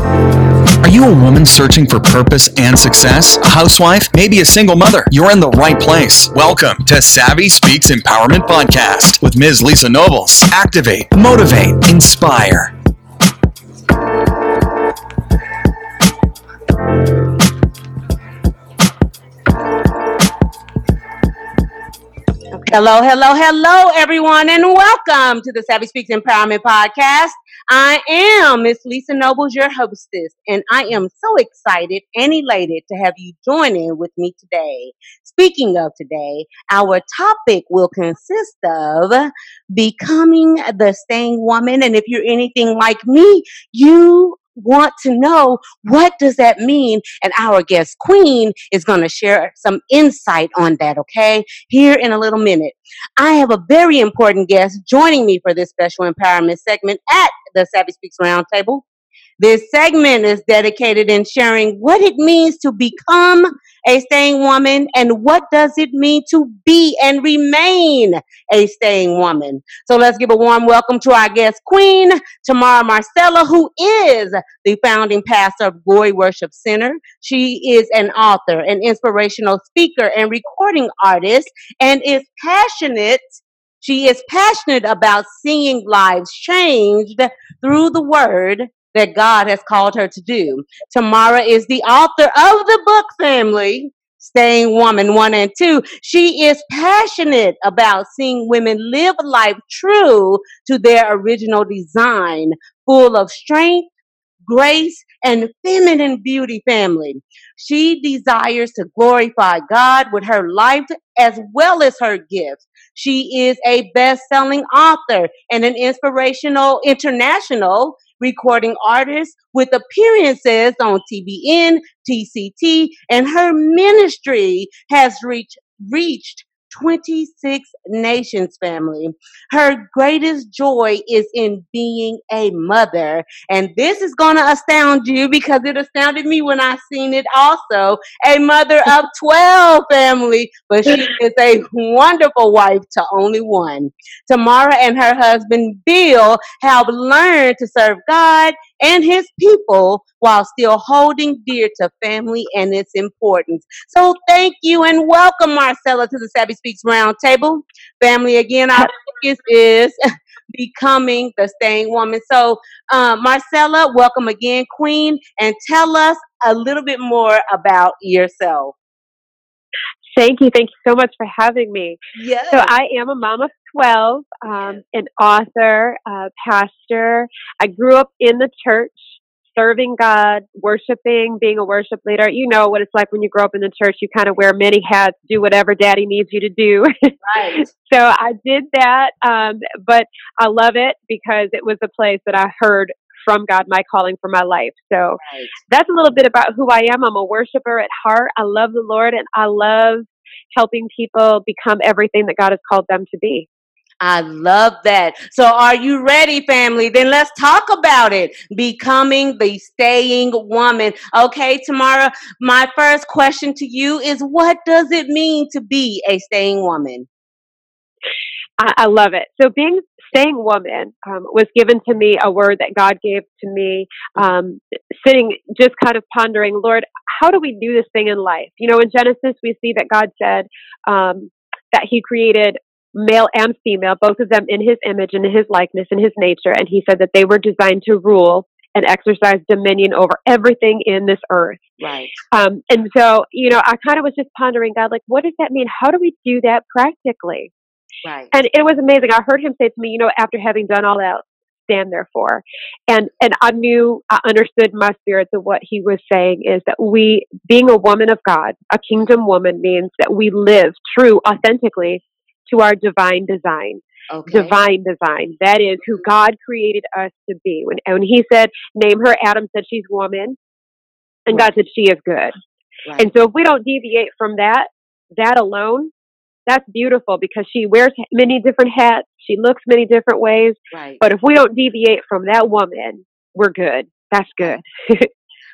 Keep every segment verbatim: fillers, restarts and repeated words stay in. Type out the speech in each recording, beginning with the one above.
Are you a woman searching for purpose and success? A housewife? Maybe a single mother? You're in the right place. Welcome to Savvy Speaks Empowerment Podcast with Miz Lisa Nobles. Activate, motivate, inspire. Hello, hello, hello, everyone, and welcome to the Savvy Speaks Empowerment Podcast. I am Miss Lisa Nobles, your hostess, and I am so excited and elated to have you joining with me today. Speaking of today, our topic will consist of becoming the staying woman. And if you're anything like me, you want to know, what does that mean? And our guest queen is going to share some insight on that, okay? Here in a little minute. I have a very important guest joining me for this special empowerment segment at the Savvy Speaks Roundtable. This segment is dedicated in sharing what it means to become a staying woman and what does it mean to be and remain a staying woman. So let's give a warm welcome to our guest queen, Tamara Marcella, who is the founding pastor of Joy Worship Center. She is an author, an inspirational speaker, and recording artist, and is passionate. She is passionate about seeing lives changed through the word that God has called her to do. Tamara is the author of the book family, Staying Woman one and two. She is passionate about seeing women live life true to their original design, full of strength, grace, and feminine beauty family. She desires to glorify God with her life as well as her gifts. She is a best-selling author and an inspirational international recording artist with appearances on T B N, T C T, and her ministry has reached reached twenty-six nations, family. Her greatest joy is in being a mother. And this is going to astound you because it astounded me when I seen it also. A mother of twelve, family, but she is a wonderful wife to only one. Tamara and her husband, Bill, have learned to serve God and his people while still holding dear to family and its importance. So thank you and welcome, Marcella, to the Savvy Speaks Roundtable. Family, again, our focus is becoming the staying woman. So uh, Marcella, welcome again, Queen, and tell us a little bit more about yourself. Thank you. Thank you so much for having me. Yes. So I am a mom of twelve, um, an author, uh, pastor. I grew up in the church, serving God, worshiping, being a worship leader. You know what it's like when you grow up in the church. You kind of wear many hats, do whatever daddy needs you to do. Right. So I did that, um, but I love it because it was the place that I heard from God, my calling for my life. So right. That's a little bit about who I am. I'm a worshiper at heart. I love the Lord and I love helping people become everything that God has called them to be. I love that. So are you ready, family? Then let's talk about it. Becoming the staying woman. Okay, Tamara, my first question to you is, what does it mean to be a staying woman? I, I love it. So being staying woman um, was given to me, a word that God gave to me, um, sitting just kind of pondering, Lord, how do we do this thing in life? You know, in Genesis, we see that God said um, that he created male and female, both of them in his image and in his likeness and his nature. And he said that they were designed to rule and exercise dominion over everything in this earth. Right. Um, and so, you know, I kind of was just pondering, God, like, what does that mean? How do we do that practically? Right. And it was amazing. I heard him say to me, you know, after having done all that, stand therefore. And and I knew, I understood my spirit that what he was saying is that we, being a woman of God, a kingdom woman, means that we live true, authentically to our divine design. Okay. Divine design. That is who God created us to be. When, when he said, name her, Adam said she's woman. And right. God said she is good. Right. And so if we don't deviate from that, that alone, that's beautiful because she wears many different hats. She looks many different ways. Right. But if we don't deviate from that woman, we're good. That's good.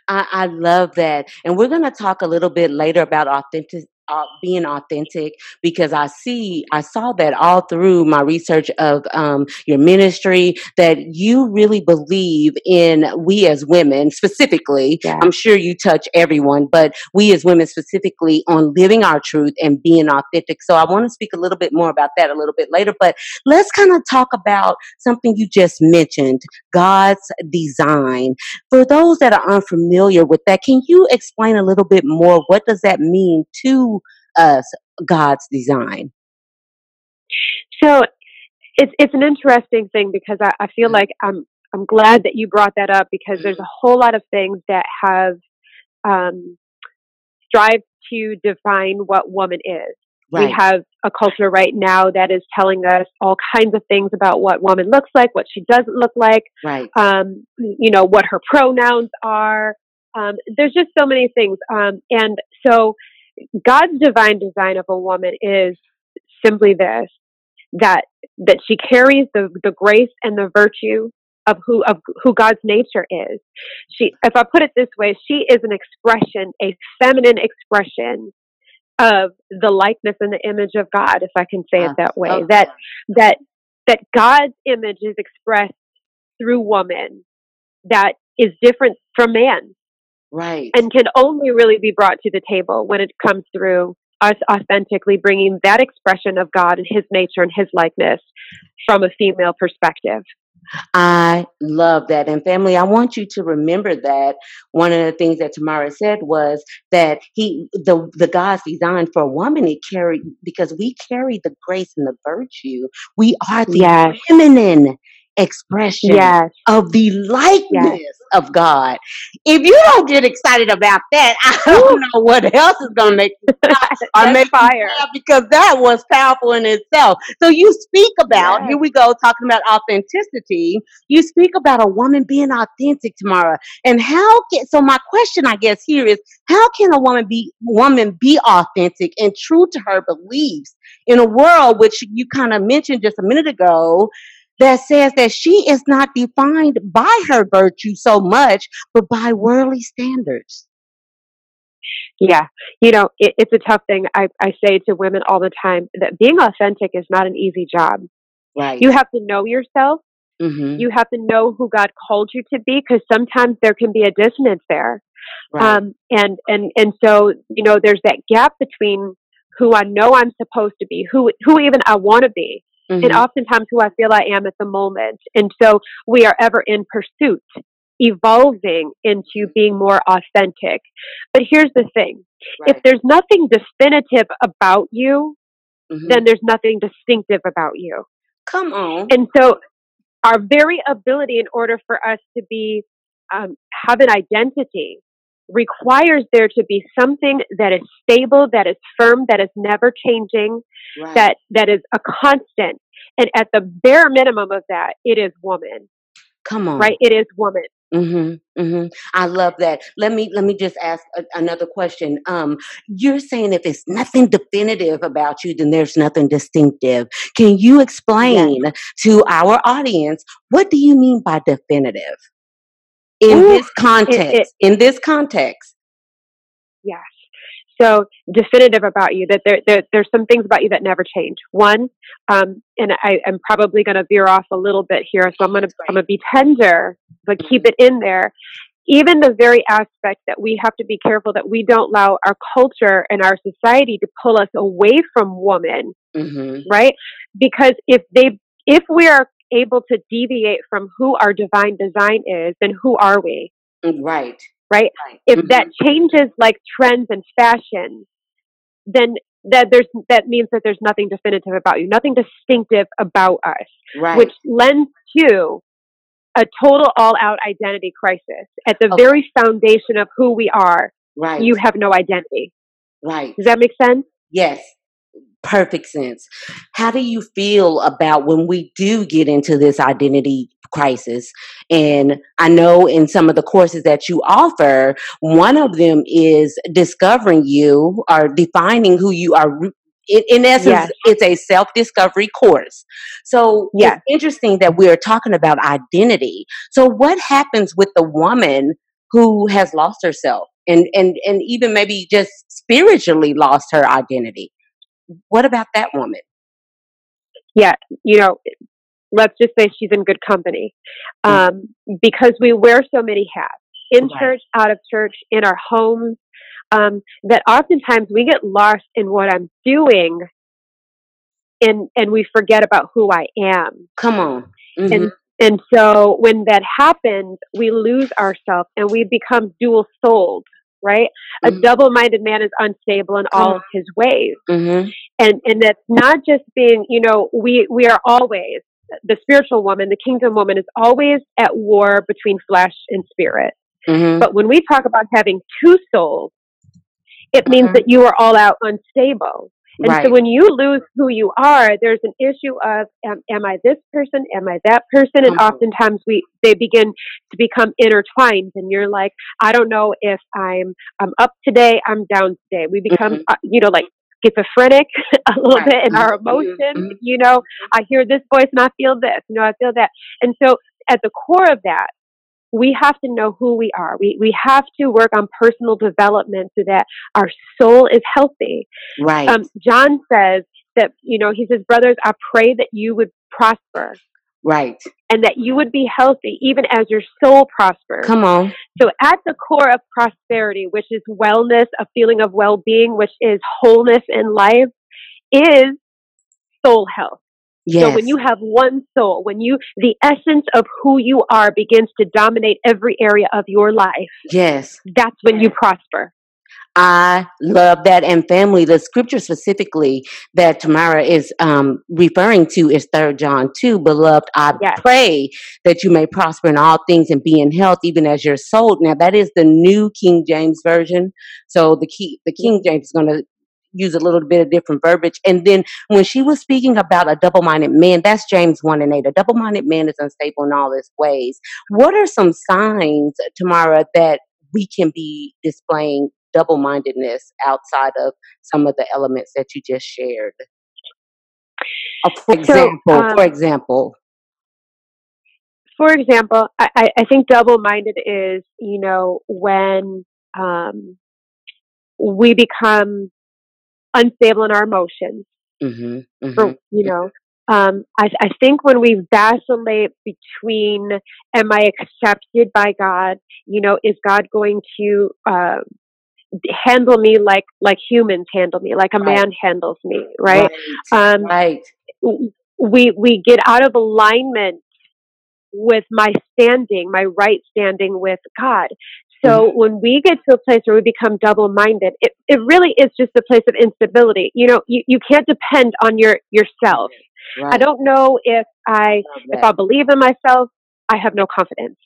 I, I love that. And we're going to talk a little bit later about authentic, Uh, being authentic, because I see, I saw that all through my research of um, your ministry, that you really believe in we as women specifically. Yeah. I'm sure you touch everyone, but we as women specifically on living our truth and being authentic. So I want to speak a little bit more about that a little bit later, but let's kind of talk about something you just mentioned, God's design. For those that are unfamiliar with that, can you explain a little bit more? What does that mean to us, God's design? So it's it's an interesting thing, because I, I feel like I'm I'm glad that you brought that up, because there's a whole lot of things that have um, strived to define what woman is. Right. We have a culture right now that is telling us all kinds of things about what woman looks like, what she doesn't look like, right. um, you know, what her pronouns are. Um, there's just so many things, um, and so. God's divine design of a woman is simply this, that that she carries the, the grace and the virtue of who of who God's nature is. She, if I put it this way, she is an expression, a feminine expression of the likeness and the image of God, if I can say uh, it that way. Oh. That that that God's image is expressed through woman, that is different from man. Right. And can only really be brought to the table when it comes through us authentically bringing that expression of God and his nature and his likeness from a female perspective. I love that. And family, I want you to remember that one of the things that Tamara said was that he, the, the God's design for a woman, it carried, because we carry the grace and the virtue. We are the yes. feminine expression yes. of the likeness yes. of God. If you don't get excited about that, I don't know what else is going to make you or make fire, because that was powerful in itself. So you speak about, yes. here we go, talking about authenticity. You speak about a woman being authentic, Tamara. And how can, so my question, I guess, here is, how can a woman be, woman be authentic and true to her beliefs in a world, which you kind of mentioned just a minute ago, that says that she is not defined by her virtue so much, but by worldly standards? Yeah. You know, it, it's a tough thing. I, I say to women all the time that being authentic is not an easy job. Right. You have to know yourself. Mm-hmm. You have to know who God called you to be, because sometimes there can be a dissonance there. Right. Um, and, and, and so, you know, there's that gap between who I know I'm supposed to be, who, who even I want to be. Mm-hmm. And oftentimes who I feel I am at the moment. And so we are ever in pursuit, evolving into being more authentic. But here's the thing. Right. If there's nothing definitive about you, mm-hmm. then there's nothing distinctive about you. Come on. And so our very ability, in order for us to be, um, have an identity, requires there to be something that is stable, that is firm, that is never changing, right. that that is a constant. And at the bare minimum of that, it is woman. Come on. Right? It is woman. Mm-hmm, mm-hmm. I love that. Let me let me just ask a, another question. Um, you're saying if it's nothing definitive about you, then there's nothing distinctive. Can you explain yeah. to our audience, what do you mean by definitive? In Ooh, this context, it, it, in this context. Yes. So definitive about you, that there, there there's some things about you that never change. One, um, and I, I'm probably going to veer off a little bit here, so I'm going to, I'm going to be tender, but keep it in there. Even the very aspect that we have to be careful that we don't allow our culture and our society to pull us away from woman, mm-hmm. right? Because if they, if we are able to deviate from who our divine design is, then who are we? Right. Right? right. If mm-hmm. that changes like trends and fashion, then that there's that means that there's nothing definitive about you, nothing distinctive about us, right. which lends to a total all-out identity crisis. At the okay. very foundation of who we are, right. you have no identity. Right. Does that make sense? Yes. Perfect sense. How do you feel about when we do get into this identity crisis? And I know in some of the courses that you offer, one of them is discovering you or defining who you are. In, in essence, yes. it's a self-discovery course. So yes. it's interesting that we are talking about identity. So what happens with the woman who has lost herself and, and, and even maybe just spiritually lost her identity. What about that woman? Yeah, you know, let's just say she's in good company, um, because we wear so many hats in right. church, out of church, in our homes, um, that oftentimes we get lost in what I'm doing, and and we forget about who I am. Come on. Mm-hmm. And and so when that happens, we lose ourselves and we become dual-souled. Right? Mm-hmm. A double-minded man is unstable in all of his ways. Mm-hmm. And and that's not just being, you know, we, we are always, the spiritual woman, the kingdom woman is always at war between flesh and spirit. Mm-hmm. But when we talk about having two souls, it mm-hmm. means that you are all out unstable. And right. so when you lose who you are, there's an issue of, am, am I this person? Am I that person? And mm-hmm. oftentimes we they begin to become intertwined. And you're like, I don't know if I'm I'm up today, I'm down today. We become, mm-hmm. uh, you know, like schizophrenic a little right. bit in our emotions. Mm-hmm. You know, I hear this voice and I feel this. You know, I feel that. And so at the core of that, we have to know who we are. We we have to work on personal development so that our soul is healthy. Right. Um, John says that, you know, he says, brothers, I pray that you would prosper. Right. And that you would be healthy even as your soul prospers. Come on. So at the core of prosperity, which is wellness, a feeling of well-being, which is wholeness in life, is soul health. Yes. So when you have one soul, when you, the essence of who you are begins to dominate every area of your life. Yes. That's when you prosper. I love that. And family, the scripture specifically that Tamara is um, referring to is Third John two. Beloved, I yes. pray that you may prosper in all things and be in health, even as your soul. Now that is the New King James Version. So the key, the King James is going to use a little bit of different verbiage. And then when she was speaking about a double-minded man, that's James one and eight. A double-minded man is unstable in all his ways. What are some signs, Tamara, that we can be displaying double-mindedness outside of some of the elements that you just shared? Uh, for example, so, um, for example. For example, I, I think double-minded is, you know, when um, we become unstable in our emotions. Mm-hmm, mm-hmm. For, you know, um, I, I think when we vacillate between, am I accepted by God? You know, is God going to uh, handle me like like humans handle me, like a right. man handles me, right? Right. Um, right. We we get out of alignment with my standing, my right standing with God. So when we get to a place where we become double-minded, it, it really is just a place of instability. You know, you, you can't depend on your yourself. Right. I don't know if I if I believe in myself. I have no confidence.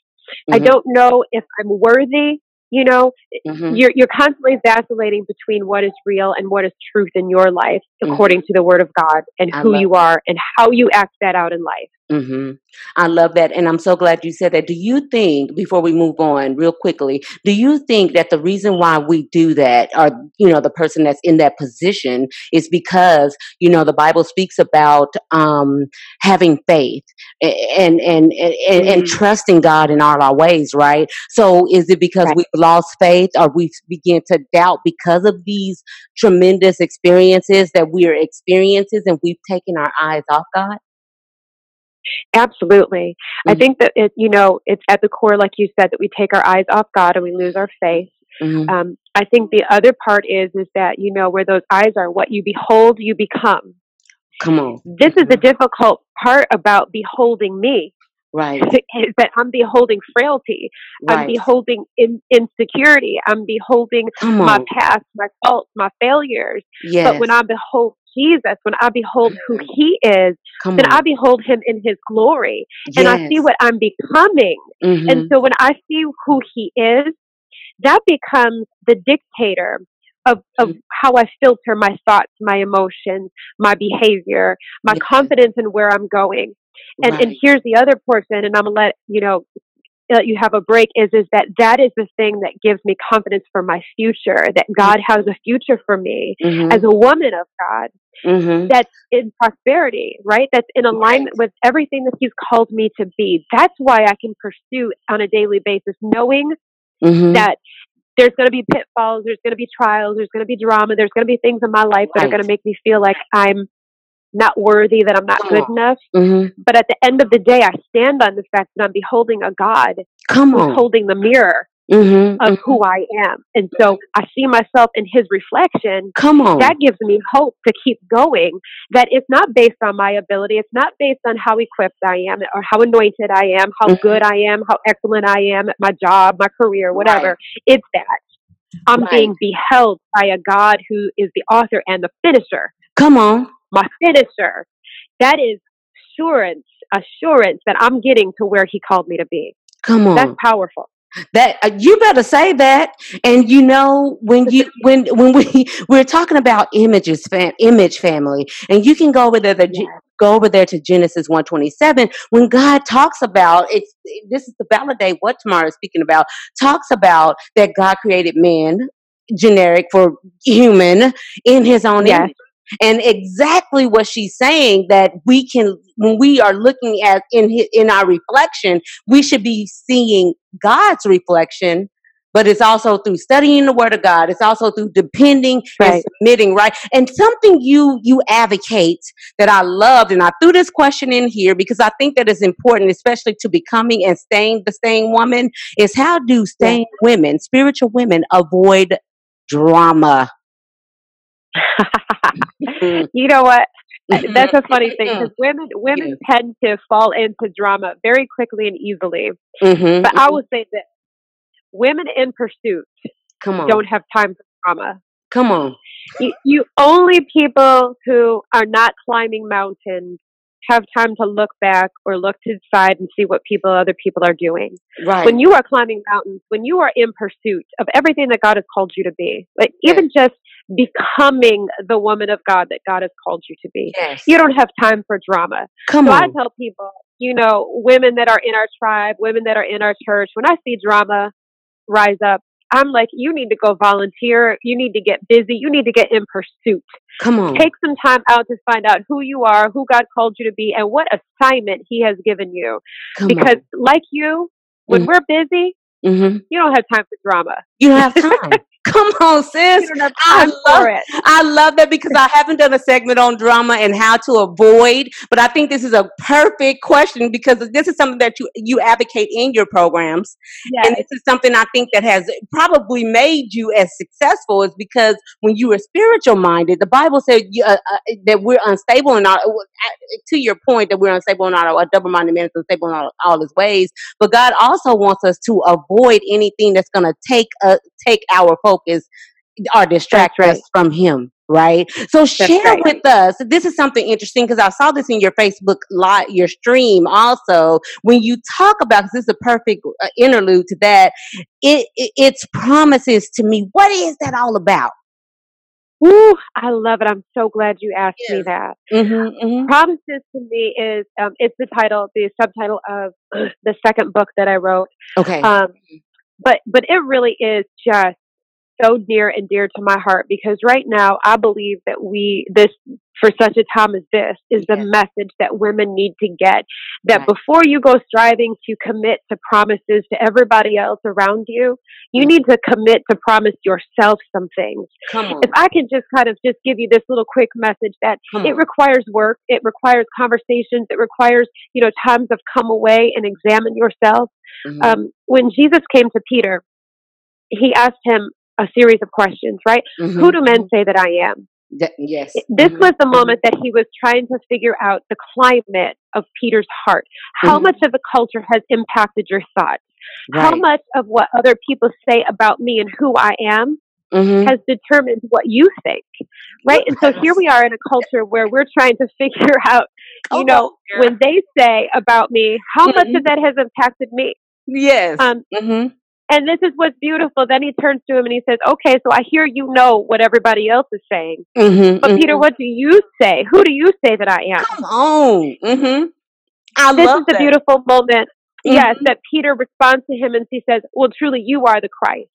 Mm-hmm. I don't know if I'm worthy. You know, mm-hmm. you're you're constantly vacillating between what is real and what is truth in your life, mm-hmm. according to the Word of God, and I who you that. are and how you act that out in life. Mm-hmm. I love that. And I'm so glad you said that. Do you think, before we move on real quickly, do you think that the reason why we do that, or, you know, the person that's in that position, is because, you know, the Bible speaks about um, having faith and, and, and, and, and trusting God in all our ways, right? So is it because right. we've lost faith, or we begin to doubt because of these tremendous experiences that we are experiencing, and we've taken our eyes off God? Absolutely. Mm-hmm. I think that it, you know, it's at the core, like you said, that we take our eyes off God and we lose our faith. Mm-hmm. Um, I think the other part is, is that, you know, where those eyes are, what you behold, you become. Come on. This mm-hmm. is the difficult part about beholding me. Right. Is that I'm beholding frailty. Right. I'm beholding in, insecurity. I'm beholding my past, my faults, my failures. Yes. But when I behold Jesus, when I behold who He is, Come then on. I behold Him in His glory, yes. and I see what I'm becoming. Mm-hmm. And so when I see who He is, that becomes the dictator of, of mm-hmm. how I filter my thoughts, my emotions, my behavior, my yes. confidence in where I'm going. And, right. and here's the other portion, and I'm going to let you know, that you have a break, is is that that is the thing that gives me confidence for my future, that God has a future for me mm-hmm. as a woman of God mm-hmm. that's in prosperity, right? That's in alignment right. with everything that He's called me to be. That's why I can pursue on a daily basis, knowing mm-hmm. that there's going to be pitfalls, there's going to be trials, there's going to be drama, there's going to be things in my life that right. are going to make me feel like I'm not worthy, that I'm not Come good on. Enough. Mm-hmm. But at the end of the day, I stand on the fact that I'm beholding a God Come who's on. Holding the mirror mm-hmm. of mm-hmm. who I am. And so I see myself in his reflection. Come on. That gives me hope to keep going, that it's not based on my ability. It's not based on how equipped I am or how anointed I am, how mm-hmm. good I am, how excellent I am at my job, my career, whatever. Right. It's that. I'm right. being beheld by a God who is the author and the finisher. Come on. My finisher. That is assurance, assurance that I'm getting to where he called me to be. Come on. That's powerful. That uh, you better say that. And you know, when you when when we we're talking about images, fam, image family, and you can go over there. The, yeah. Go over there to Genesis one twenty-seven when God talks about it's. This is to validate what Tamara is speaking about. Talks about that God created man, generic for human, in his own yeah. image. And exactly what she's saying, that we can, when we are looking at in his, in our reflection, we should be seeing God's reflection, but it's also through studying the Word of God. It's also through depending right. and submitting, right? And something you you advocate that I loved, and I threw this question in here because I think that is important, especially to becoming and staying the staying woman, is how do staying women, spiritual women, avoid drama? You know what? That's a funny thing, because women women yes. tend to fall into drama very quickly and easily. Mm-hmm. But I will say this: women in pursuit Come on. Don't have time for drama. Come on, you, you only people who are not climbing mountains have time to look back or look to the side and see what people, other people are doing. Right. When you are climbing mountains, when you are in pursuit of everything that God has called you to be, like yes. even just becoming the woman of God that God has called you to be, yes. you don't have time for drama. Come so on. I tell people, you know, women that are in our tribe, women that are in our church, when I see drama rise up, I'm like, you need to go volunteer. You need to get busy. You need to get in pursuit. Come on. Take some time out to find out who you are, who God called you to be, and what assignment he has given you. Come because on. Like you, when mm-hmm. we're busy, mm-hmm. you don't have time for drama. You don't have time. Come on, sis. You don't have time I, love, for it. I love that, because I haven't done a segment on drama and how to avoid, but I think this is a perfect question, because this is something that you, you advocate in your programs. Yes. And this is something I think that has probably made you as successful, is because when you were spiritual minded, the Bible said you, uh, uh, that we're unstable in our, uh, to your point, that we're unstable in our, a double-minded man is unstable in all, all his ways. But God also wants us to avoid anything that's going to take a, take our focus or distract right. us from him, right? So that's share right. with us. This is something interesting, because I saw this in your Facebook live, your stream also, when you talk about, because this is a perfect uh, interlude to that, it, it, it's promises to me. What is that all about? Ooh, I love it. I'm so glad you asked yes. me that. Mm-hmm, mm-hmm. Promises to me is, um, it's the title, the subtitle of the second book that I wrote. Okay. Um, But but it really is just so near and dear to my heart, because right now I believe that we, this, for such a time as this, is the yes. message that women need to get. That right. before you go striving to commit to promises to everybody else around you, you need to commit to promise yourself some things. Come on. If I can just kind of just give you this little quick message, that Come it on. Requires work, it requires conversations, it requires, you know, times of come away and examine yourself. Mm-hmm. Um, when Jesus came to Peter, he asked him a series of questions, right? Mm-hmm. Who do men say that I am? That, yes. This mm-hmm. was the moment that he was trying to figure out the climate of Peter's heart. How mm-hmm. much of the culture has impacted your thoughts? Right. How much of what other people say about me and who I am mm-hmm. has determined what you think, right? And so here we are in a culture where we're trying to figure out, you know, when they say about me, how mm-hmm. much of that has impacted me? Yes. Um, mm-hmm. And this is what's beautiful. Then he turns to him and he says, okay, so I hear you know what everybody else is saying. Mm-hmm, but mm-hmm. Peter, what do you say? Who do you say that I am? Come on. Mm-hmm. I this love is that. The beautiful moment, mm-hmm. yes, that Peter responds to him and he says, well, truly, you are the Christ.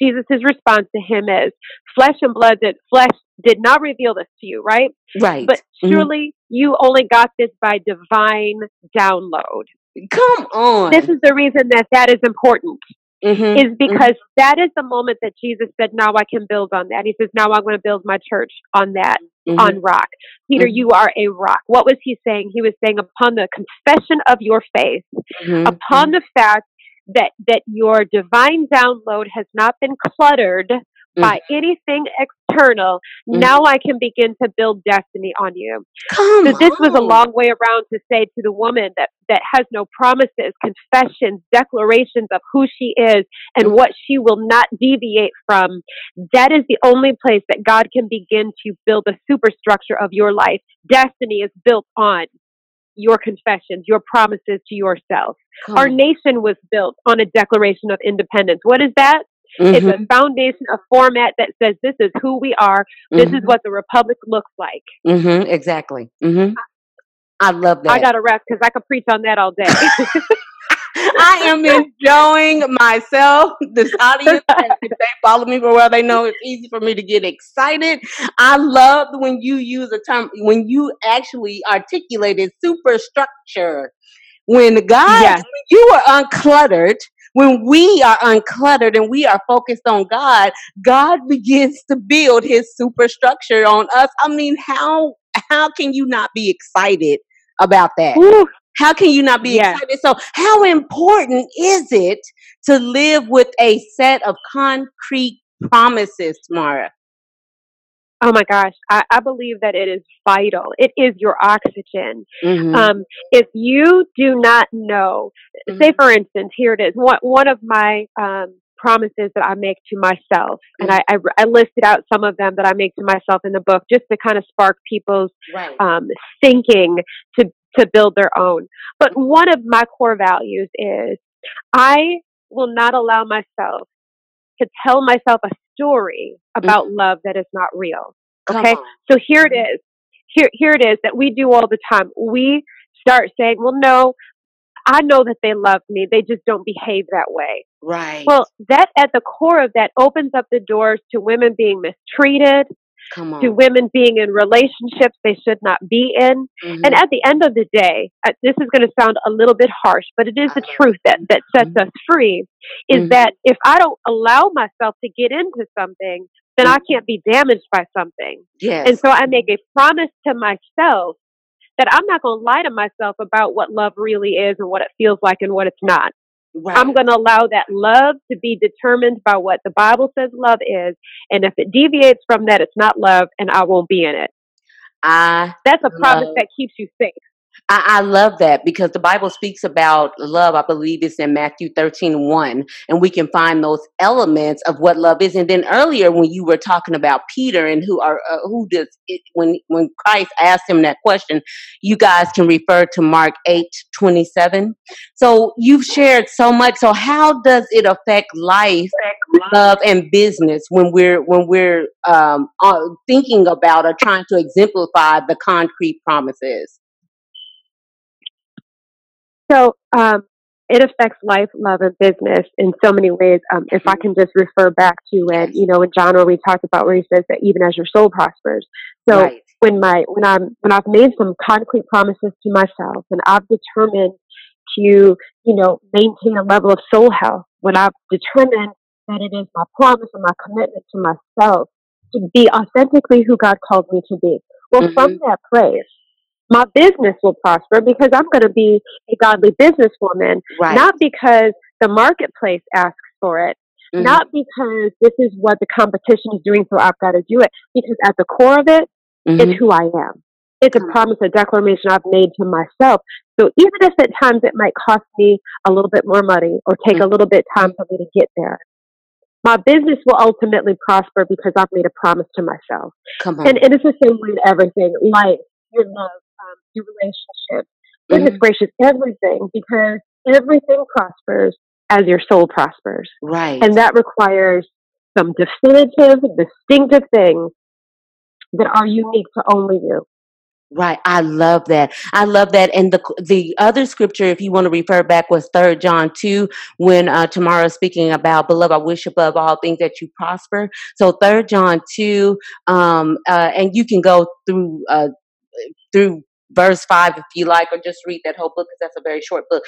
Jesus' response to him is, flesh and blood did, flesh did not reveal this to you, right? Right. But surely mm-hmm. you only got this by divine download. Come on. This is the reason that that is important. mm-hmm. is because mm-hmm. that is the moment that Jesus said, now I can build on that. He says, now I'm going to build my church on that, mm-hmm. on rock. Peter, mm-hmm. you are a rock. What was he saying? He was saying, upon the confession of your faith, mm-hmm. upon mm-hmm. the fact that, that your divine download has not been cluttered by anything external, mm-hmm. now I can begin to build destiny on you. Come so this on. was a long way around to say to the woman that, that has no promises, confessions, declarations of who she is and mm-hmm. what she will not deviate from. That is the only place that God can begin to build a superstructure of your life. Destiny is built on your confessions, your promises to yourself. Come Our on. nation was built on a declaration of independence. What is that? Mm-hmm. It's a foundation, a format that says this is who we are. This mm-hmm. is what the Republic looks like. Mm-hmm. Exactly. Mm-hmm. I, I love that. I got to rest because I could preach on that all day. I am enjoying myself, this audience. If they follow me for a while, they know it's easy for me to get excited. I love when you use a term, when you actually articulated superstructure. When God, yes. when you are uncluttered, when we are uncluttered and we are focused on God, God begins to build his superstructure on us. I mean, how how can you not be excited about that? Ooh. How can you not be yeah. excited? So how important is it to live with a set of concrete promises, Tamara? Oh my gosh, I, I believe that it is vital. It is your oxygen. Mm-hmm. Um, if you do not know, mm-hmm. say for instance, here it is, one, one of my um, promises that I make to myself, mm-hmm. and I, I, I listed out some of them that I make to myself in the book just to kind of spark people's right. um, thinking to, to build their own. But one of my core values is I will not allow myself to tell myself a story about mm-hmm. love that is not real. Okay. So here it is. Here, here it is that we do all the time. We start saying, well, no, I know that they love me. They just don't behave that way. Right. Well, that at the core of that opens up the doors to women being mistreated, Come on. to women being in relationships they should not be in. Mm-hmm. And at the end of the day, uh, this is going to sound a little bit harsh, but it is the truth that, that sets mm-hmm. us free, is mm-hmm. that if I don't allow myself to get into something, then mm-hmm. I can't be damaged by something. Yes. And so I make a promise to myself that I'm not going to lie to myself about what love really is and what it feels like and what it's not. Right. I'm going to allow that love to be determined by what the Bible says love is. And if it deviates from that, it's not love and I won't be in it. I That's a promise that keeps you safe. I, I love that because the Bible speaks about love. I believe it's in Matthew thirteen one, and we can find those elements of what love is. And then earlier, when you were talking about Peter and who are uh, who does it, when when Christ asked him that question, you guys can refer to Mark eight twenty-seven. So you've shared so much. So how does it affect life, love, and business when we're when we're um, thinking about or trying to exemplify the concrete promises? So um, it affects life, love, and business in so many ways. Um, if I can just refer back to when, you know, in John where we talked about where he says that even as your soul prospers. So right. when my when I'm when I've made some concrete promises to myself and I've determined to, you know, maintain a level of soul health, when I've determined that it is my promise and my commitment to myself to be authentically who God called me to be. Well, mm-hmm. from that place, my business will prosper because I'm going to be a godly businesswoman, right. not because the marketplace asks for it, mm-hmm. not because this is what the competition is doing, so I've got to do it, because at the core of it, mm-hmm. it's who I am. It's a promise, a declaration I've made to myself. So even if at times it might cost me a little bit more money or take mm-hmm. a little bit time for me to get there, my business will ultimately prosper because I've made a promise to myself. Come on. And, and it's the same way in everything, life, your love, Um, your relationship, goodness mm-hmm. gracious, everything, because everything prospers as your soul prospers. Right. And that requires some definitive, distinctive things that are unique to only you. Right. I love that. I love that. And the the other scripture, if you want to refer back, was Third John two, when uh, Tamara is speaking about, beloved, I wish above all things that you prosper. So Third John two, um, uh, and you can go through uh, through verse five if you like, or just read that whole book because that's a very short book.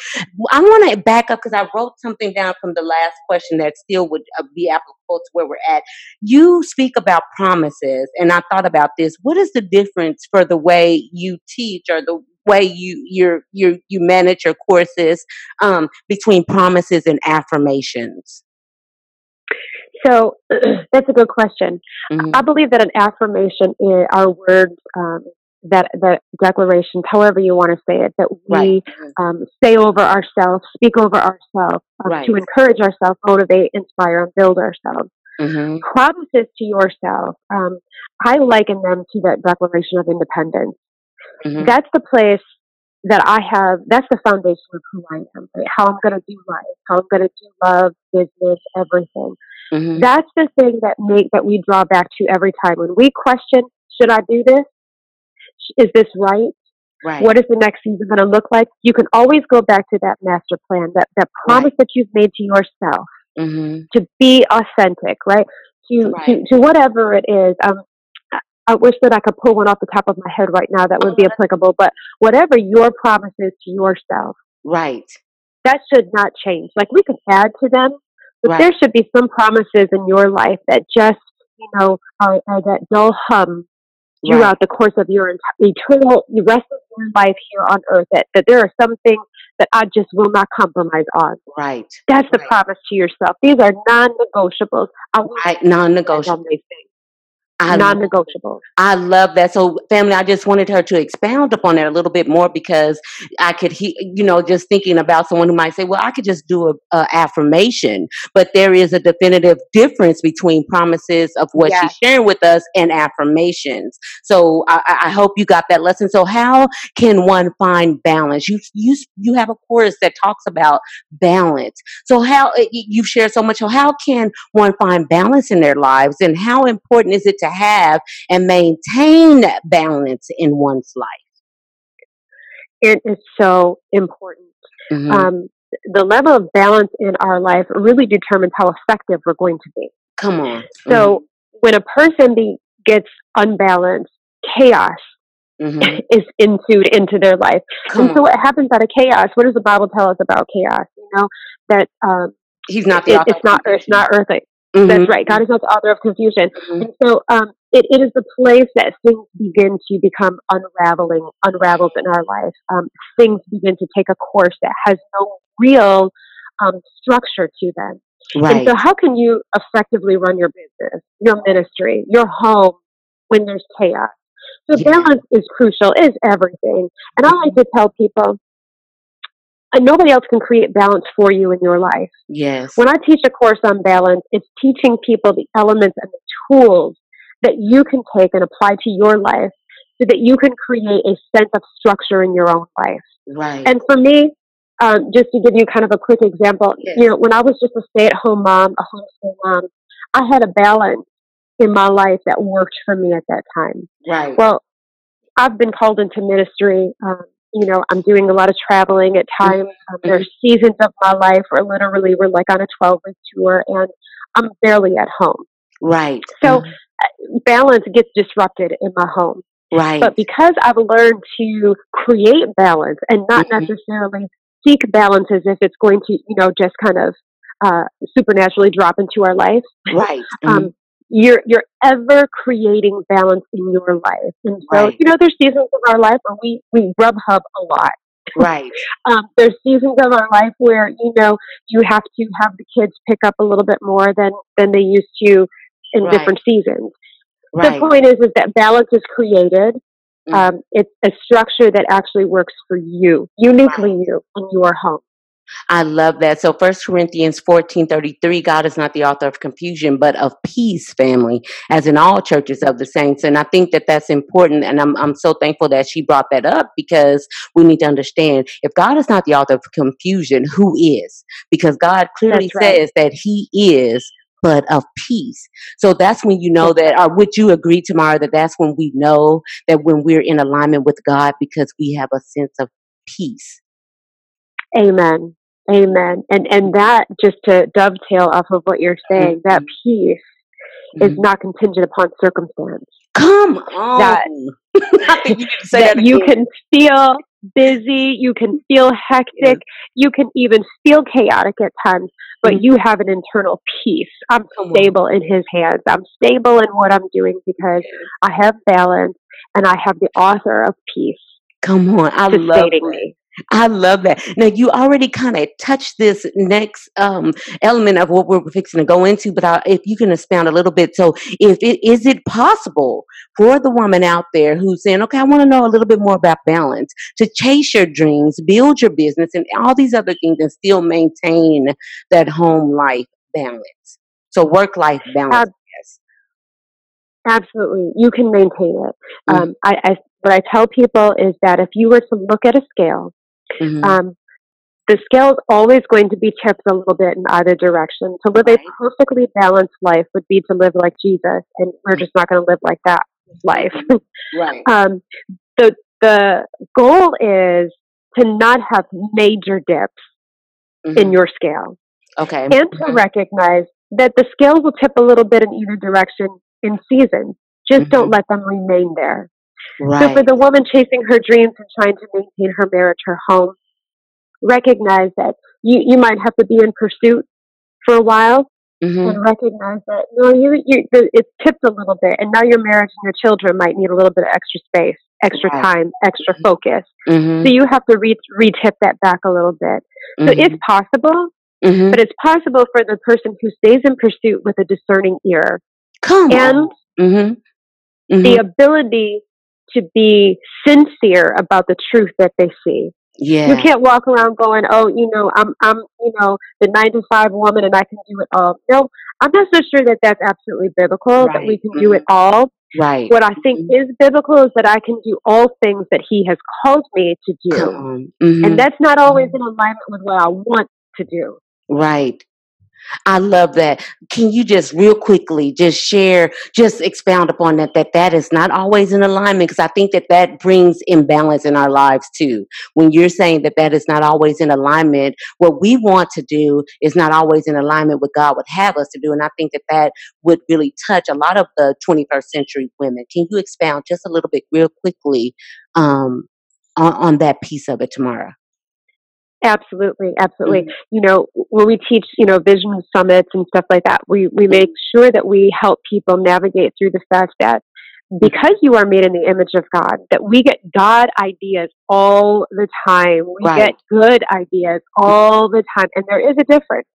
I want to back up because I wrote something down from the last question that still would be applicable to where we're at. You speak about promises, and I thought about this. What is the difference for the way you teach or the way you you you you manage your courses um, between promises and affirmations? So that's a good question. Mm-hmm. I believe that an affirmation is our words, um, that that declarations, however you want to say it, that we right. um, say over ourselves, speak over ourselves um, right. to encourage ourselves, motivate, inspire, and build ourselves. Mm-hmm. Promises to yourself, um, I liken them to that Declaration of Independence. Mm-hmm. That's the place that I have, that's the foundation of who I am, right? How I'm going to do life, how I'm going to do love, business, everything. Mm-hmm. That's the thing that make that we draw back to every time. When we question, should I do this? Is this right? Right. What is the next season going to look like? You can always go back to that master plan, that, that promise right. that you've made to yourself mm-hmm. to be authentic, right? To, right. to to whatever it is. Um, I wish that I could pull one off the top of my head right now that would be applicable, but whatever your promise is to yourself. Right. That should not change. Like, we can add to them, but right. there should be some promises in your life that just, you know, are, are that dull hum right. throughout the course of your ent- eternal, the rest of your life here on earth, that, that there are some things that I just will not compromise on. Right. That's the right. promise to yourself. These are non-negotiables. I right. Non-negotiables. I non-negotiable. Love, I love that. So, family, I just wanted her to expound upon that a little bit more, because I could, he, you know, just thinking about someone who might say, well, I could just do a, a affirmation, but there is a definitive difference between promises of what yes. she's sharing with us and affirmations. So I, I hope you got that lesson. So how can one find balance? You, you, you have a course that talks about balance. So how, you've shared so much. So how can one find balance in their lives, and how important is it to have and maintain balance in one's life? It is so important. Mm-hmm. Um, the level of balance in our life really determines how effective we're going to be. Come on. So mm-hmm. when a person be, gets unbalanced, chaos mm-hmm. is ensued into their life. Come and on. So what happens out of chaos? What does the Bible tell us about chaos? You know, that um, he's not the it, it's not it's not earthly. Mm-hmm. That's right. God is not the author of confusion. Mm-hmm. And so um, it, it is the place that things begin to become unraveling, unravels in our life. Um, things begin to take a course that has no real um, structure to them. Right. And so how can you effectively run your business, your ministry, your home when there's chaos? So yeah. balance is crucial, is everything. And I like to tell people, and nobody else can create balance for you in your life. Yes. When I teach a course on balance, it's teaching people the elements and the tools that you can take and apply to your life so that you can create a sense of structure in your own life. Right. And for me, um, just to give you kind of a quick example, yes. you know, when I was just a stay-at-home mom, a homeschool mom, I had a balance in my life that worked for me at that time. Right. Well, I've been called into ministry. Um, You know, I'm doing a lot of traveling at times. Um, there are seasons of my life where literally we're like on a twelve-week tour and I'm barely at home. Right. So mm-hmm. balance gets disrupted in my home. Right. But because I've learned to create balance and not mm-hmm. necessarily seek balance as if it's going to, you know, just kind of uh, supernaturally drop into our life. Right. Mm-hmm. Um, You're you're ever creating balance in your life. And so, right. you know, there's seasons of our life where we, we rub hub a lot. Right. um, there's seasons of our life where, you know, you have to have the kids pick up a little bit more than, than they used to in right. different seasons. Right. The point is, is that balance is created. Mm. Um, it's a structure that actually works for you, uniquely right. you, in your home. I love that. So First Corinthians fourteen thirty-three, God is not the author of confusion, but of peace, family, as in all churches of the saints. And I think that that's important. And I'm I'm so thankful that she brought that up, because we need to understand, if God is not the author of confusion, who is? Because God clearly that's right. says that he is, but of peace. So that's when you know that, or would you agree, Tamara, that that's when we know that when we're in alignment with God, because we have a sense of peace. Amen. Amen. And and that, just to dovetail off of what you're saying, mm-hmm. that peace mm-hmm. is not contingent upon circumstance. Come on. That, I think you need to say that, that you can feel busy, you can feel hectic, yeah. you can even feel chaotic at times, but mm-hmm. you have an internal peace. I'm Come stable on. In his hands. I'm stable in what I'm doing because I have balance and I have the author of peace. Come on. I love it. Me. I love that. Now, you already kind of touched this next um, element of what we're fixing to go into, but I, if you can expound a little bit. So if it, is it possible for the woman out there who's saying, okay, I want to know a little bit more about balance, to chase your dreams, build your business, and all these other things and still maintain that home life balance? So work-life balance. Uh, yes. Absolutely. You can maintain it. Mm-hmm. Um, I, I what I tell people is that if you were to look at a scale, Mm-hmm. Um, the scale is always going to be tipped a little bit in either direction. To live right. a perfectly balanced life would be to live like Jesus, and we're just not going to live like that life. Right. um, the the goal is to not have major dips mm-hmm. in your scale, okay, and to okay. recognize that the scale will tip a little bit in either direction in season. Just mm-hmm. don't let them remain there. Right. So for the woman chasing her dreams and trying to maintain her marriage, her home, recognize that you, you might have to be in pursuit for a while mm-hmm. and recognize that no, you, you, it's tipped a little bit and now your marriage and your children might need a little bit of extra space, extra right. time, extra mm-hmm. focus. Mm-hmm. So you have to re- re-tip that back a little bit. Mm-hmm. So it's possible, mm-hmm. but it's possible for the person who stays in pursuit with a discerning ear. Come on. And mm-hmm. Mm-hmm. the ability to be sincere about the truth that they see. Yeah. You can't walk around going, oh, you know, I'm, I'm, you know, the nine to five woman and I can do it all. No, I'm not so sure that that's absolutely biblical, right. that we can mm-hmm. do it all. Right. What I think mm-hmm. is biblical is that I can do all things that he has called me to do. Mm-hmm. And that's not always mm-hmm. in alignment with what I want to do. Right. I love that. Can you just real quickly just share, just expound upon that, that that is not always in alignment? Because I think that that brings imbalance in our lives too. When you're saying that that is not always in alignment, what we want to do is not always in alignment with God would have us to do. And I think that that would really touch a lot of the twenty-first century women. Can you expound just a little bit real quickly um, on, on that piece of it, Tamara? Absolutely. Absolutely. Mm-hmm. You know, when we teach, you know, vision summits and stuff like that, we, we make sure that we help people navigate through the fact that because you are made in the image of God, that we get God ideas all the time. We right. get good ideas all the time. And there is a difference.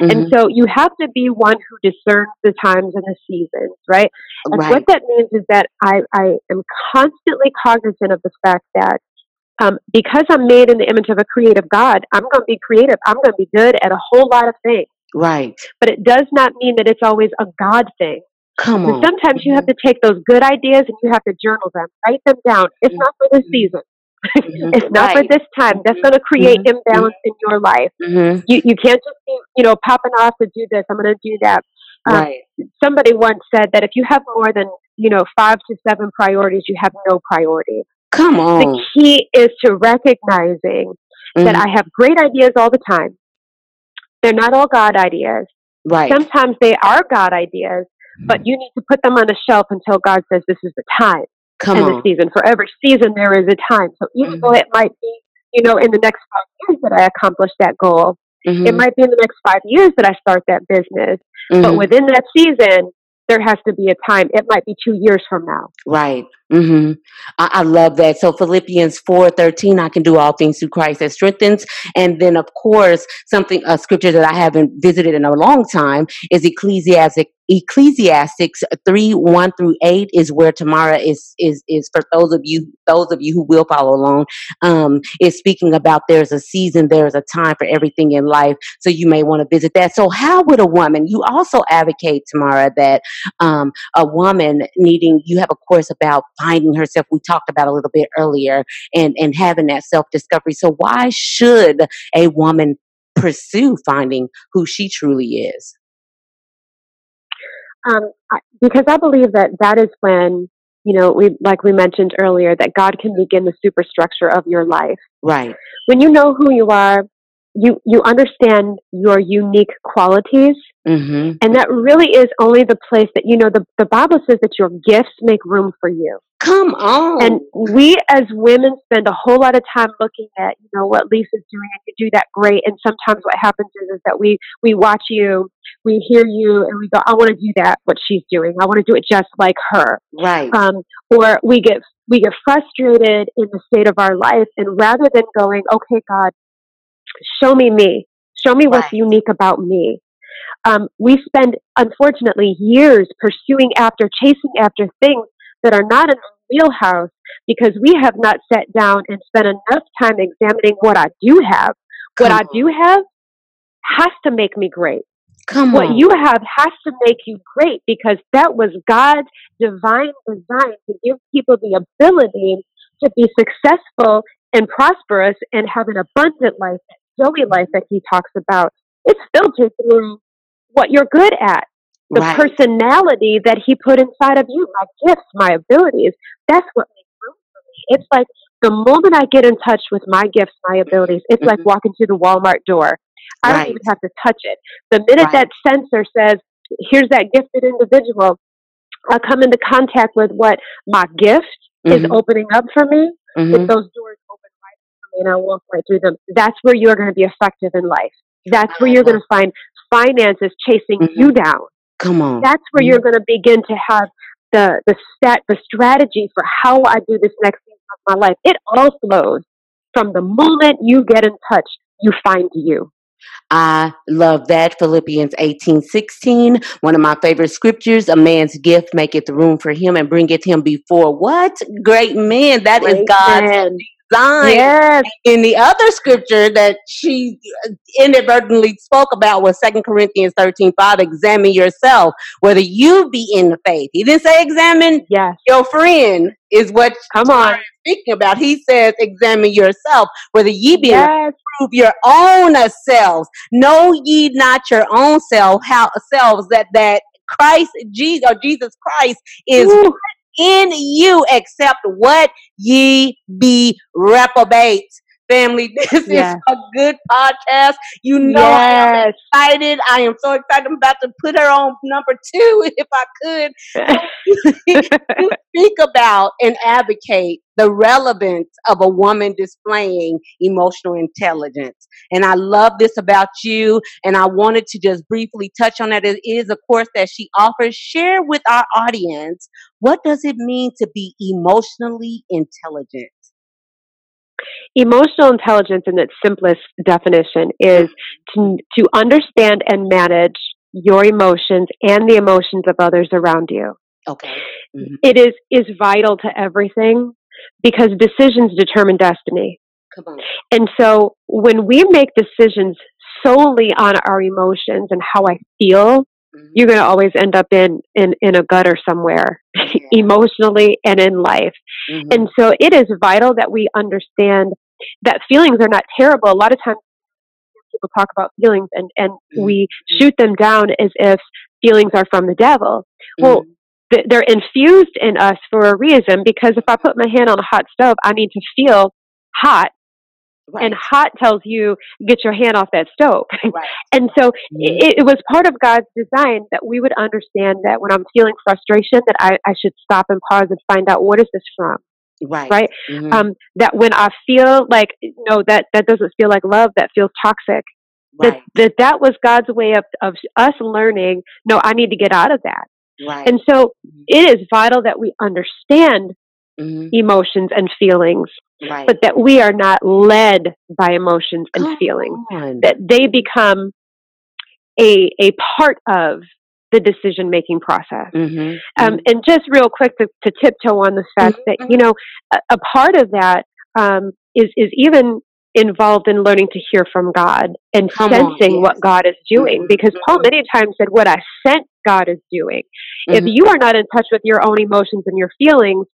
Mm-hmm. And so you have to be one who discerns the times and the seasons, right? And right. what that means is that I, I am constantly cognizant of the fact that Um, because I'm made in the image of a creative God, I'm going to be creative. I'm going to be good at a whole lot of things. Right. But it does not mean that it's always a God thing. Come on. So sometimes mm-hmm. you have to take those good ideas and you have to journal them, write them down. It's mm-hmm. not for this season. Mm-hmm. It's not right. for this time. That's going to create mm-hmm. imbalance mm-hmm. in your life. Mm-hmm. You you can't just be, you know, popping off to do this. I'm going to do that. Um, right. Somebody once said that if you have more than, you know, five to seven priorities, you have no priorities. Come on. The key is to recognizing mm-hmm. that I have great ideas all the time. They're not all God ideas. Right. Sometimes they are God ideas, mm-hmm. but you need to put them on the shelf until God says this is the time Come and on. The season. For every season, there is a time. So even mm-hmm. though it might be, you know, in the next five years that I accomplish that goal, mm-hmm. it might be in the next five years that I start that business. Mm-hmm. But within that season, there has to be a time. It might be two years from now. Right. Mm-hmm. I, I love that. So Philippians four thirteen, I can do all things through Christ that strengthens. And then, of course, something, a scripture that I haven't visited in a long time is Ecclesiastic. Ecclesiastes three, one through eight is where Tamara is, is, is for those of you, those of you who will follow along, um, is speaking about there's a season, there's a time for everything in life. So you may want to visit that. So how would a woman, you also advocate, Tamara, that, um, a woman needing, you have a course about finding herself. We talked about a little bit earlier and, and having that self-discovery. So why should a woman pursue finding who she truly is? Um, because I believe that that is when, you know, we like we mentioned earlier, that God can begin the superstructure of your life. Right. When you know who you are, you, you understand your unique qualities Mm-hmm. And that really is only the place that, you know, the, the Bible says that your gifts make room for you. Come on. And we as women spend a whole lot of time looking at, you know, what Lisa's doing, and you do that great. And sometimes what happens is, is that we, we watch you, we hear you, and we go, I want to do that, what she's doing. I want to do it just like her. Right. Um, or we get, we get frustrated in the state of our life. And rather than going, okay, God, show me me, show me what's right. unique about me. Um, we spend, unfortunately, years pursuing after, chasing after things that are not in our wheelhouse because we have not sat down and spent enough time examining what I do have. Come what on. I do have has to make me great. Come what on. You have has to make you great, because that was God's divine design to give people the ability to be successful and prosperous and have an abundant life, that Joey life that he talks about. It's filtered through what you're good at, the right. personality that he put inside of you, my gifts, my abilities. That's what makes room for me. It's like the moment I get in touch with my gifts, my abilities, it's mm-hmm. like walking through the Walmart door. I right. don't even have to touch it. The minute right. that sensor says, here's that gifted individual, I come into contact with what my gift mm-hmm. is opening up for me. Mm-hmm. If those doors open right for me and I walk right through them, that's where you're going to be effective in life. That's where you're going to find finances chasing mm-hmm. you down. Come on. That's where mm-hmm. you're going to begin to have the the stat the strategy for how I do this next thing of my life. It all flows from the moment you get in touch. You find you. I love that. Philippians eighteen sixteen, one of my favorite scriptures. A man's gift maketh room for him and bringeth him before what great men. That great is God's man. Design. Yes. And the other scripture that she inadvertently spoke about was Second Corinthians thirteen five, examine yourself, whether you be in the faith. He didn't say examine yes. your friend is what Come on. Speaking about. He says, examine yourself, whether ye be yes. in the faith. Prove your own selves. Know ye not your own self, how selves that, that Christ, Jesus, or Jesus Christ is Ooh. In you, except what ye be reprobate. Family, this yes. is a good podcast. You know yes. I'm excited. I am so excited. I'm about to put her on number two if I could. You speak about and advocate the relevance of a woman displaying emotional intelligence. And I love this about you. And I wanted to just briefly touch on that. It is a course that she offers. Share with our audience, what does it mean to be emotionally intelligent? Emotional intelligence, in its simplest definition, is to, to understand and manage your emotions and the emotions of others around you. Okay. Mm-hmm. It is, is vital to everything, because decisions determine destiny. Come on. And so when we make decisions solely on our emotions and how I feel, mm-hmm. you're going to always end up in, in, in a gutter somewhere. Yeah. Emotionally and in life. Mm-hmm. And so it is vital that we understand that feelings are not terrible. A lot of times people talk about feelings and, and mm-hmm. we shoot them down as if feelings are from the devil. Mm-hmm. Well, th- they're infused in us for a reason, because if I put my hand on a hot stove, I need to feel hot. Right. And hot tells you, get your hand off that stove. Right. And so mm-hmm. it, it was part of God's design that we would understand that when I'm feeling frustration, that I, I should stop and pause and find out, what is this from? Right. Right. Mm-hmm. Um, that when I feel like, no, that, that doesn't feel like love, that feels toxic. Right. That, that that was God's way of, of us learning, no, I need to get out of that. Right. And so mm-hmm. it is vital that we understand mm-hmm. emotions and feelings. Right. But that we are not led by emotions and Come feelings, on. That they become a a part of the decision making process. Mm-hmm. Um, and just real quick to, to tiptoe on the fact mm-hmm. that, you know, a, a part of that um, is is even involved in learning to hear from God and Come sensing on, yes. what God is doing. Mm-hmm. Because Paul many times said, "What I sense God is doing." Mm-hmm. If you are not in touch with your own emotions and your feelings,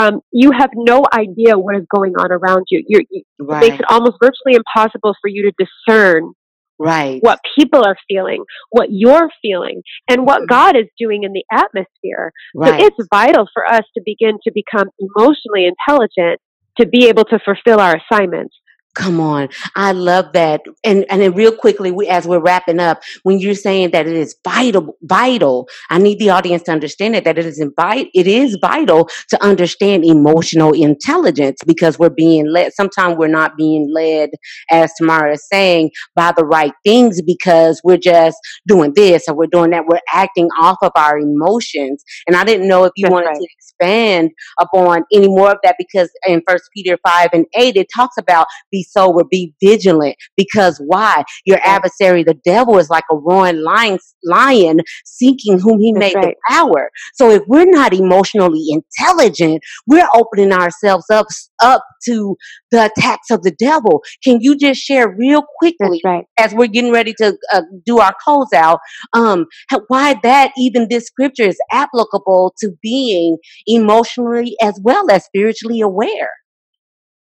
Um, you have no idea what is going on around you. You're, you right. It makes it almost virtually impossible for you to discern right. what people are feeling, what you're feeling, and what God is doing in the atmosphere. Right. So it's vital for us to begin to become emotionally intelligent to be able to fulfill our assignments. Come on. I love that. And and then real quickly, we as we're wrapping up, when you're saying that it is vital, vital, I need the audience to understand it, that it is invite, it is vital to understand emotional intelligence, because we're being led. Sometimes we're not being led, as Tamara is saying, by the right things, because we're just doing this or we're doing that. We're acting off of our emotions. And I didn't know if you That's wanted right. to expand upon any more of that, because in First Peter five and eight, it talks about be sober, be vigilant, because why? Your That's adversary, the devil, is like a roaring lion, lion seeking whom he may right. devour. So if we're not emotionally intelligent, we're opening ourselves up, up to the attacks of the devil. Can you just share real quickly right. as we're getting ready to uh, do our closeout, um, why that even this scripture is applicable to being emotionally as well as spiritually aware?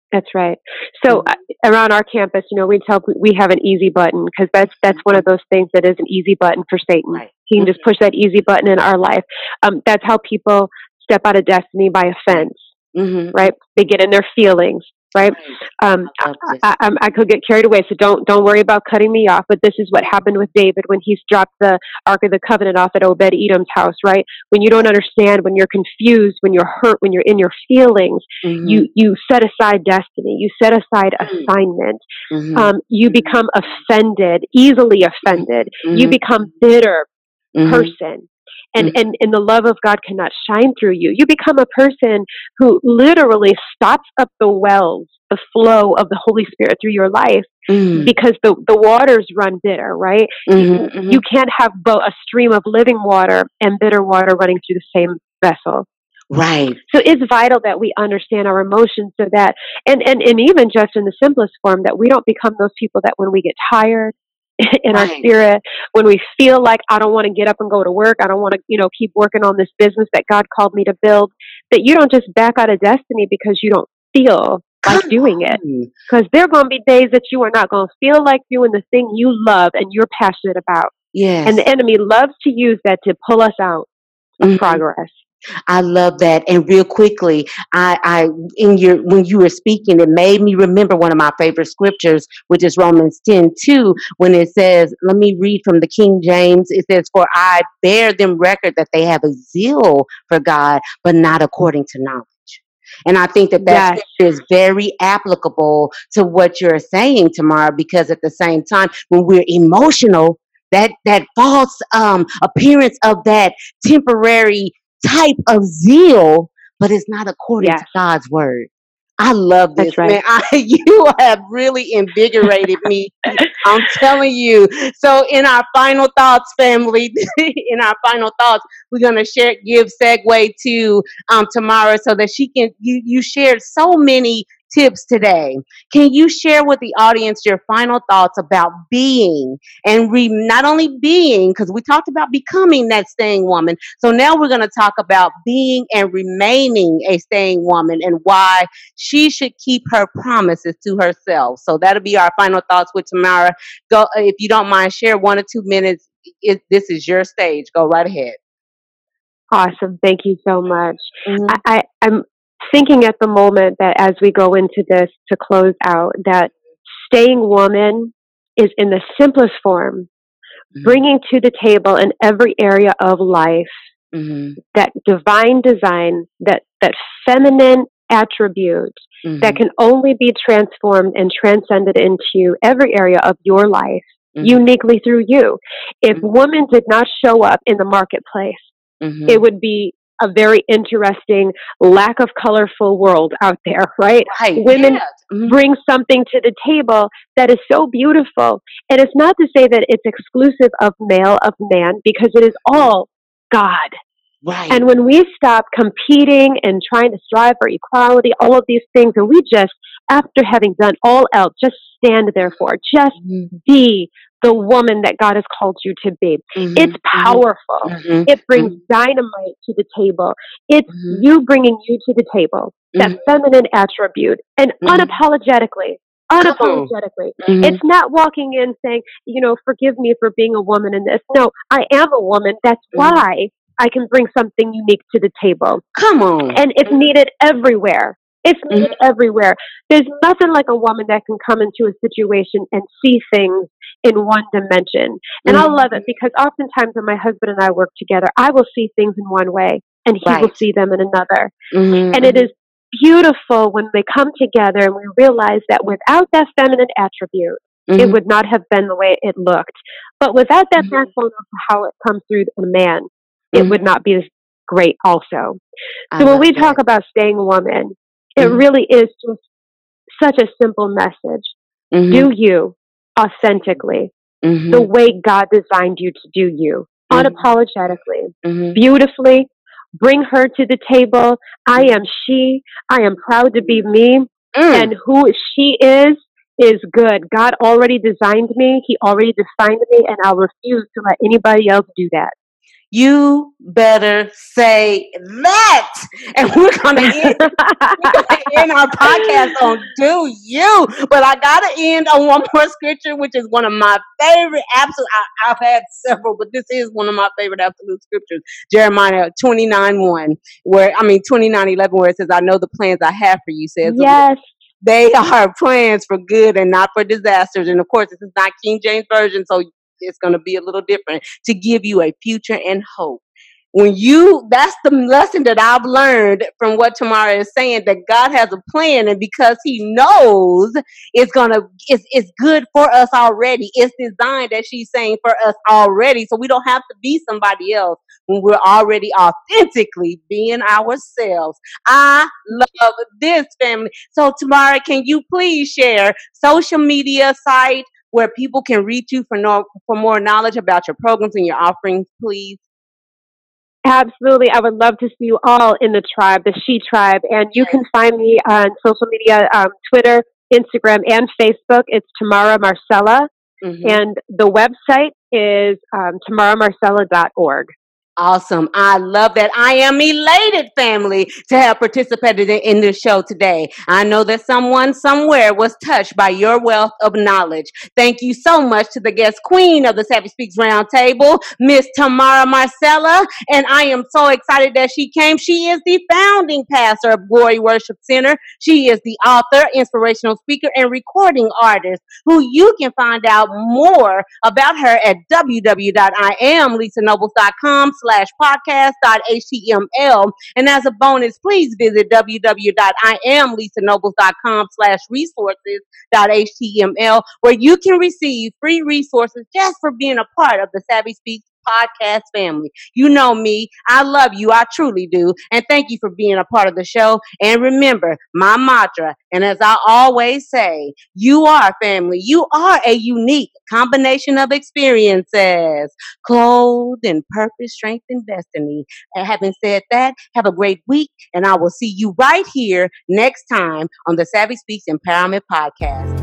That's right. So mm-hmm. around our campus, you know, we tell we have an easy button, because that's that's one of those things that is an easy button for Satan. Right. He can mm-hmm. just push that easy button in our life. Um, that's how people step out of destiny, by offense, mm-hmm. right? They get in their feelings, right? right. Um, I, I, I, I could get carried away, so don't don't worry about cutting me off. But this is what happened with David when he's dropped the Ark of the Covenant off at Obed-Edom's house, right? When you don't understand, when you're confused, when you're hurt, when you're in your feelings, mm-hmm. you you set aside destiny, you set aside assignment, mm-hmm. um, you become offended, easily offended, mm-hmm. you become bitter mm-hmm. person. And, mm-hmm. and and the love of God cannot shine through you. You become a person who literally stops up the wells, the flow of the Holy Spirit through your life, mm-hmm. because the, the waters run bitter, right? Mm-hmm, you, mm-hmm. you can't have both a stream of living water and bitter water running through the same vessel. Right. So it's vital that we understand our emotions, so that, and, and, and even just in the simplest form, that we don't become those people that when we get tired, in right. our spirit, when we feel like I don't want to get up and go to work, I don't want to, you know, keep working on this business that God called me to build, that you don't just back out of destiny because you don't feel like Come doing on. It. Because there are going to be days that you are not going to feel like doing the thing you love and you're passionate about. Yes. And the enemy loves to use that to pull us out of mm-hmm. progress. I love that. And real quickly, I, I, in your, when you were speaking, it made me remember one of my favorite scriptures, which is Romans ten two, when it says, let me read from the King James. It says, for I bear them record that they have a zeal for God, but not according to knowledge. And I think that that yes. is very applicable to what you're saying, Tamara, because at the same time, when we're emotional, that, that false um, appearance of that temporary type of zeal, but it's not according yes. to God's word. I love this. That's right. Man. I, you have really invigorated me. I'm telling you. So in our final thoughts, family, in our final thoughts, we're going to share, give segue to um, Tamara so that she can, you, you shared so many tips today. Can you share with the audience your final thoughts about being and re- not only being, because we talked about becoming that staying woman. So now we're going to talk about being and remaining a staying woman and why she should keep her promises to herself. So that'll be our final thoughts with Tamara. Go, if you don't mind, share one or two minutes. It, this is your stage. Go right ahead. Awesome. Thank you so much. Mm-hmm. I, I, I'm thinking at the moment that as we go into this to close out, that staying woman is in the simplest form, mm-hmm. bringing to the table in every area of life mm-hmm. that divine design, that, that feminine attribute mm-hmm. that can only be transformed and transcended into every area of your life mm-hmm. uniquely through you. If mm-hmm. woman did not show up in the marketplace, mm-hmm. it would be a very interesting lack of colorful world out there, right? right. Women yeah. mm-hmm. bring something to the table that is so beautiful. And it's not to say that it's exclusive of male, of man, because it is all God. Right. And when we stop competing and trying to strive for equality, all of these things, and we just, after having done all else, just stand therefore, just mm-hmm. be the woman that God has called you to be. Mm-hmm. It's powerful. Mm-hmm. It brings mm-hmm. dynamite to the table. It's mm-hmm. you bringing you to the table, that mm-hmm. feminine attribute, and mm-hmm. unapologetically, unapologetically. Mm-hmm. It's not walking in saying, you know, forgive me for being a woman in this. No, I am a woman. That's mm-hmm. why I can bring something unique to the table. Come on. And it's needed everywhere. It's mm-hmm. neat everywhere. There's nothing like a woman that can come into a situation and see things in one dimension. And mm-hmm. I love it because oftentimes when my husband and I work together, I will see things in one way and he right. will see them in another. Mm-hmm. And it is beautiful when they come together and we realize that without that feminine attribute, mm-hmm. it would not have been the way it looked. But without that mm-hmm. backbone of how it comes through the man, mm-hmm. it would not be as great also. So I when we that. talk about staying woman, it mm-hmm. really is just such a simple message. Mm-hmm. Do you authentically, mm-hmm. the way God designed you to do you, mm-hmm. unapologetically, mm-hmm. beautifully, bring her to the table. I am she. I am proud to be me. Mm. And who she is, is good. God already designed me. He already defined me. And I'll refuse to let anybody else do that. You better say that. And we're going to end, end our podcast on do you. But I got to end on one more scripture, which is one of my favorite absolute. I, I've had several, but this is one of my favorite absolute scriptures. Jeremiah twenty-nine one, where, I mean, twenty-nine eleven, where it says, I know the plans I have for you, says yes. They are plans for good and not for disasters. And of course, this is not King James Version, so it's going to be a little different, to give you a future and hope. When you, that's the lesson that I've learned from what Tamara is saying, that God has a plan, and because He knows it's going to, it's, it's good for us already. It's designed, as she's saying, for us already. So we don't have to be somebody else when we're already authentically being ourselves. I love this, family. So Tamara, can you please share social media site where people can reach you for no, for more knowledge about your programs and your offerings, please? Absolutely. I would love to see you all in the tribe, the She Tribe. And you can find me on social media, um, Twitter, Instagram, and Facebook. It's Tamara Marcella. Mm-hmm. And the website is um, Tamara Marcella dot org. Awesome. I love that. I am elated, family, to have participated in, in this show today. I know that someone somewhere was touched by your wealth of knowledge. Thank you so much to the guest queen of the Savvy Speaks Roundtable, Miss Tamara Marcella. And I am so excited that she came. She is the founding pastor of Joy Worship Center. She is the author, inspirational speaker, and recording artist, who you can find out more about her at w w w dot i am lisa nobles dot com. Slash podcast.html. And as a bonus, please visit w w w dot i am lisa nobles dot com slash resources.html, where you can receive free resources just for being a part of the Savvy Speaks podcast family. You know me. I love you. I truly do. And thank you for being a part of the show. And remember my mantra. And as I always say, you are family. You are a unique combination of experiences, clothed in purpose, strength, and destiny. And having said that, have a great week. And I will see you right here next time on the Savvy Speaks Empowerment Podcast.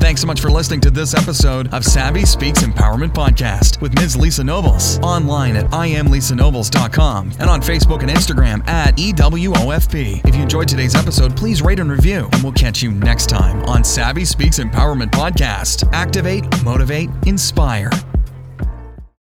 Thanks so much for listening to this episode of Savvy Speaks Empowerment Podcast with Miz Lisa Nobles, online at i am lisa nobles dot com and on Facebook and Instagram at E W O F P. If you enjoyed today's episode, please rate and review, and we'll catch you next time on Savvy Speaks Empowerment Podcast. Activate, motivate, inspire.